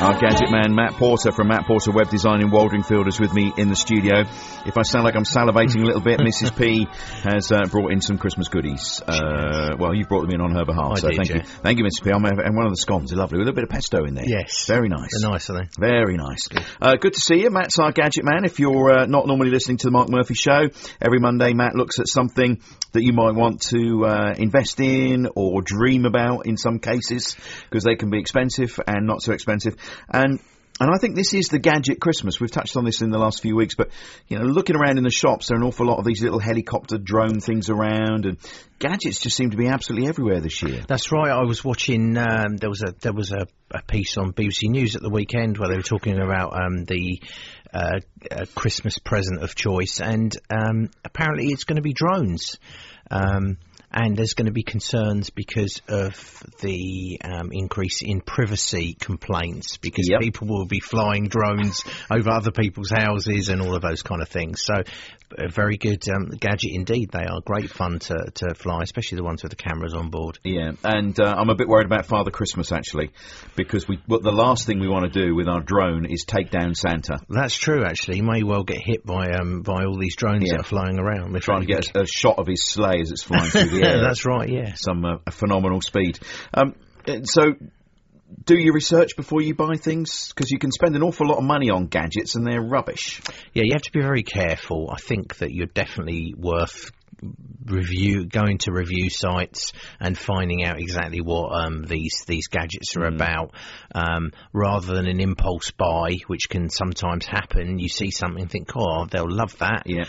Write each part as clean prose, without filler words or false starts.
Our gadget man, Matt Porter from Matt Porter Web Design in Waldringfield, is with me in the studio. If I sound like I'm salivating a little bit, Mrs. P has brought in some Christmas goodies. Well, you've brought them in on her behalf, so thank you. Thank you, Mrs. P. And one of the scones are lovely, with a bit of pesto in there. Yes. Very nice. They're nice, aren't they? Very nice. Good to see you. Matt's our gadget man. If you're not normally listening to the Mark Murphy Show, every Monday Matt looks at something that you might want to invest in or dream about in some cases, because they can be expensive and not so expensive. And I think this is the gadget Christmas. We've touched on this in the last few weeks, but, you know, looking around in the shops, there are an awful lot of these little helicopter drone things around, and gadgets just seem to be absolutely everywhere this year. That's right. I was watching, there was a piece on BBC News at the weekend where they were talking about the Christmas present of choice, and apparently it's going to be drones. And there's going to be concerns because of the increase in privacy complaints, because people will be flying drones over other people's houses and all of those kind of things. So a very good gadget indeed. They are great fun to fly, especially the ones with the cameras on board. Yeah, and I'm a bit worried about Father Christmas, actually, because the last thing we want to do with our drone is take down Santa. That's true, actually. You may well get hit by all these drones that are flying around. They're trying to get a shot of his sleigh as it's flying through the Yeah, that's right, yeah. Some phenomenal speed. So do your research before you buy things, because you can spend an awful lot of money on gadgets and they're rubbish. Yeah, you have to be very careful. I think that you're definitely worth going to review sites and finding out exactly what these gadgets are about, rather than an impulse buy, which can sometimes happen. You see something and think, oh, they'll love that. Yeah.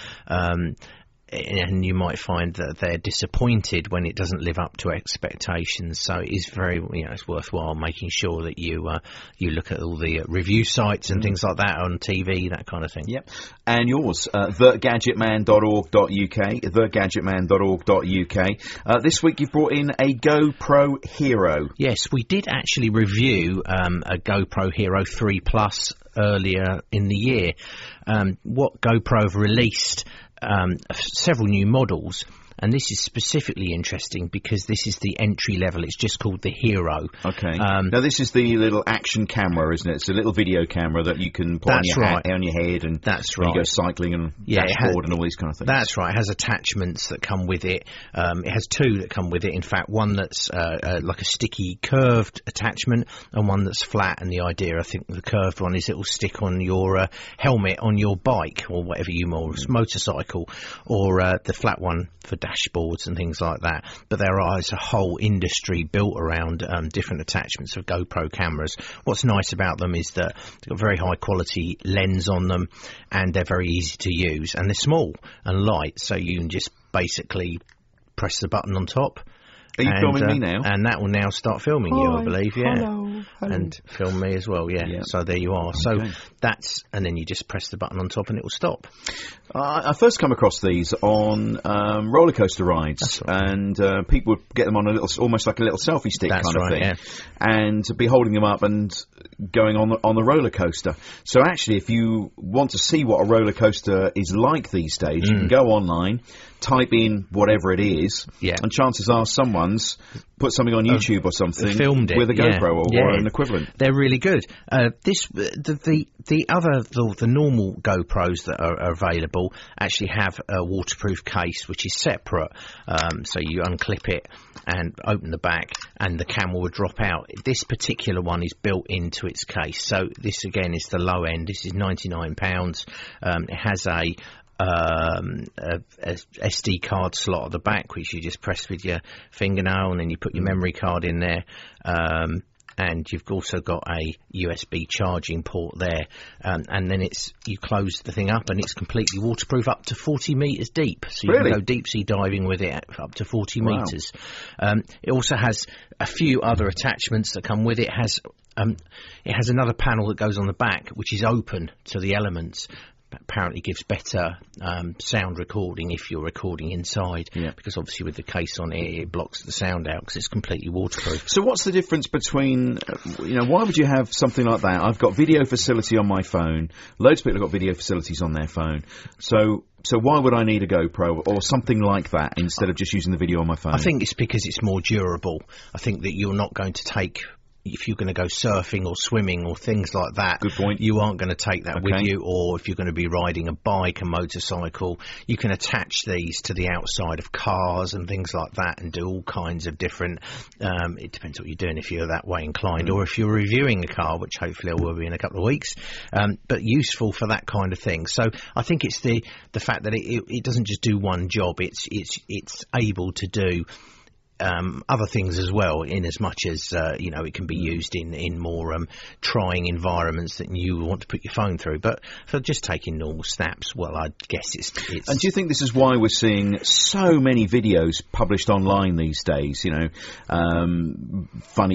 And you might find that they're disappointed when it doesn't live up to expectations. So it is very, it's worthwhile making sure that you look at all the review sites and things like that on TV, that kind of thing. Yep. And yours, thegadgetman.org.uk, thegadgetman.org.uk. This week you've brought in a GoPro Hero. Yes, we did actually review a GoPro Hero 3 Plus earlier in the year. What GoPro have released several new models, and this is specifically interesting because this is the entry level. It's just called the Hero. Okay. Now this is the little action camera, isn't it? It's a little video camera that you can put on your head, and you go cycling and dashboard and all these kind of things. That's right. It has attachments that come with it. It has two that come with it. In fact, one that's like a sticky curved attachment, and one that's flat. And the idea, I think, the curved one is it will stick on your helmet on your bike or whatever you motorcycle, or the flat one for dashboards and things like that. But there is a whole industry built around different attachments of GoPro cameras. What's nice about them is that they've got very high quality lens on them, and they're very easy to use, and they're small and light, so you can just basically press the button on top. Are you filming me now? And that will now start filming you, I believe, yeah. Hello. And film me as well, yeah. Yep. So there you are. Okay. So and then you just press the button on top and it will stop. I first come across these on roller coaster rides, and people would get them on almost like a little selfie stick kind of thing, and be holding them up and going on the roller coaster. So actually, if you want to see what a roller coaster is like these days, you can go online, type in whatever it is, and chances are someone's put something on YouTube or something, filmed it with a GoPro or an equivalent. They're really good. The normal GoPros that are available actually have a waterproof case which is separate. So you unclip it and open the back, and the camera will drop out. This particular one is built into its case. So this again is the low end. This is £99. It has a SD card slot at the back, which you just press with your fingernail, and then you put your memory card in there, and you've also got a USB charging port there, and then you close the thing up and it's completely waterproof up to 40 metres deep, so you can go deep sea diving with it up to 40 metres. It also has a few other attachments that come with it. It has another panel that goes on the back which is open to the elements. Apparently gives better sound recording if you're recording inside, because obviously with the case on it blocks the sound out because it's completely waterproof. So what's the difference between, why would you have something like that? I've got video facility on my phone. Loads of people have got video facilities on their phone. So why would I need a GoPro or something like that instead of just using the video on my phone? I think it's because it's more durable. I think that you're not going to take if you're going to go surfing or swimming or things like that, good point, you aren't going to take that with you. Or if you're going to be riding a bike, a motorcycle, you can attach these to the outside of cars and things like that and do all kinds of different, it depends what you're doing if you're that way inclined, or if you're reviewing a car, which hopefully I will be in a couple of weeks, but useful for that kind of thing. So I think it's the fact that it doesn't just do one job, it's able to do other things as well, in as much as it can be used in more trying environments that you want to put your phone through. But for just taking normal snaps, well, I guess it's... And do you think this is why we're seeing so many videos published online these days, funny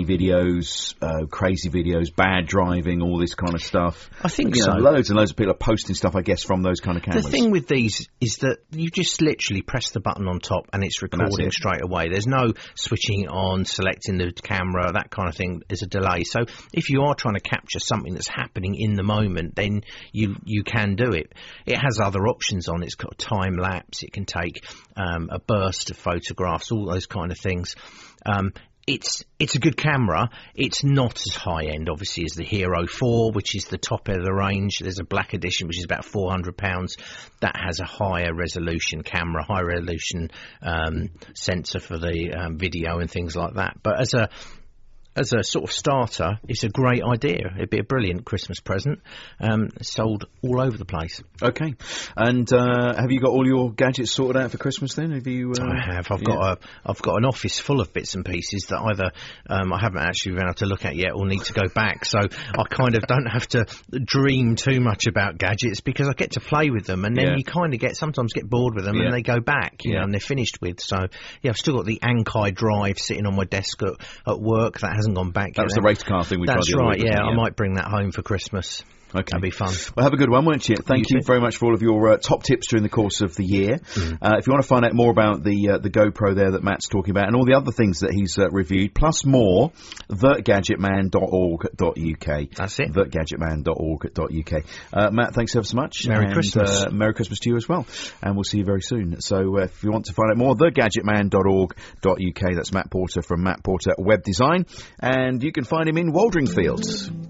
videos, crazy videos, bad driving, all this kind of stuff? I think so. Loads and loads of people are posting stuff, I guess, from those kind of cameras. The thing with these is that you just literally press the button on top and it's recording straight away. There's no switching on, selecting the camera, that kind of thing. Is a delay. So if you are trying to capture something that's happening in the moment, then you can do it. It has other options on. It's got time lapse. It can take a burst of photographs, all those kind of things. It's a good camera. It's not as high-end, obviously, as the Hero 4, which is the top end of the range. There's a black edition, which is about £400. That has a higher resolution camera, higher resolution sensor for the video and things like that. But as a sort of starter, it's a great idea. It'd be a brilliant Christmas present. Sold all over the place. Okay. And have you got all your gadgets sorted out for Christmas then? Have you? I have. I've got an office full of bits and pieces that either I haven't actually been able to look at yet or need to go back. So I kind of don't have to dream too much about gadgets because I get to play with them, and then you kind of sometimes get bored with them and they go back, you know, and they're finished with. So yeah, I've still got the Anki Drive sitting on my desk at work. That hasn't gone back yet. That was the race car thing we tried. That's right, yeah. I might bring that home for Christmas. Okay. That'd be fun. Well, have a good one, won't you? Thank you very much for all of your top tips during the course of the year. If you want to find out more about the GoPro there that Matt's talking about and all the other things that he's reviewed, plus more, thegadgetman.org.uk. That's it. Thegadgetman.org.uk. Matt, thanks ever so much. Merry Christmas. Merry Christmas to you as well. And we'll see you very soon. So if you want to find out more, thegadgetman.org.uk. That's Matt Porter from Matt Porter Web Design. And you can find him in Waldringfield.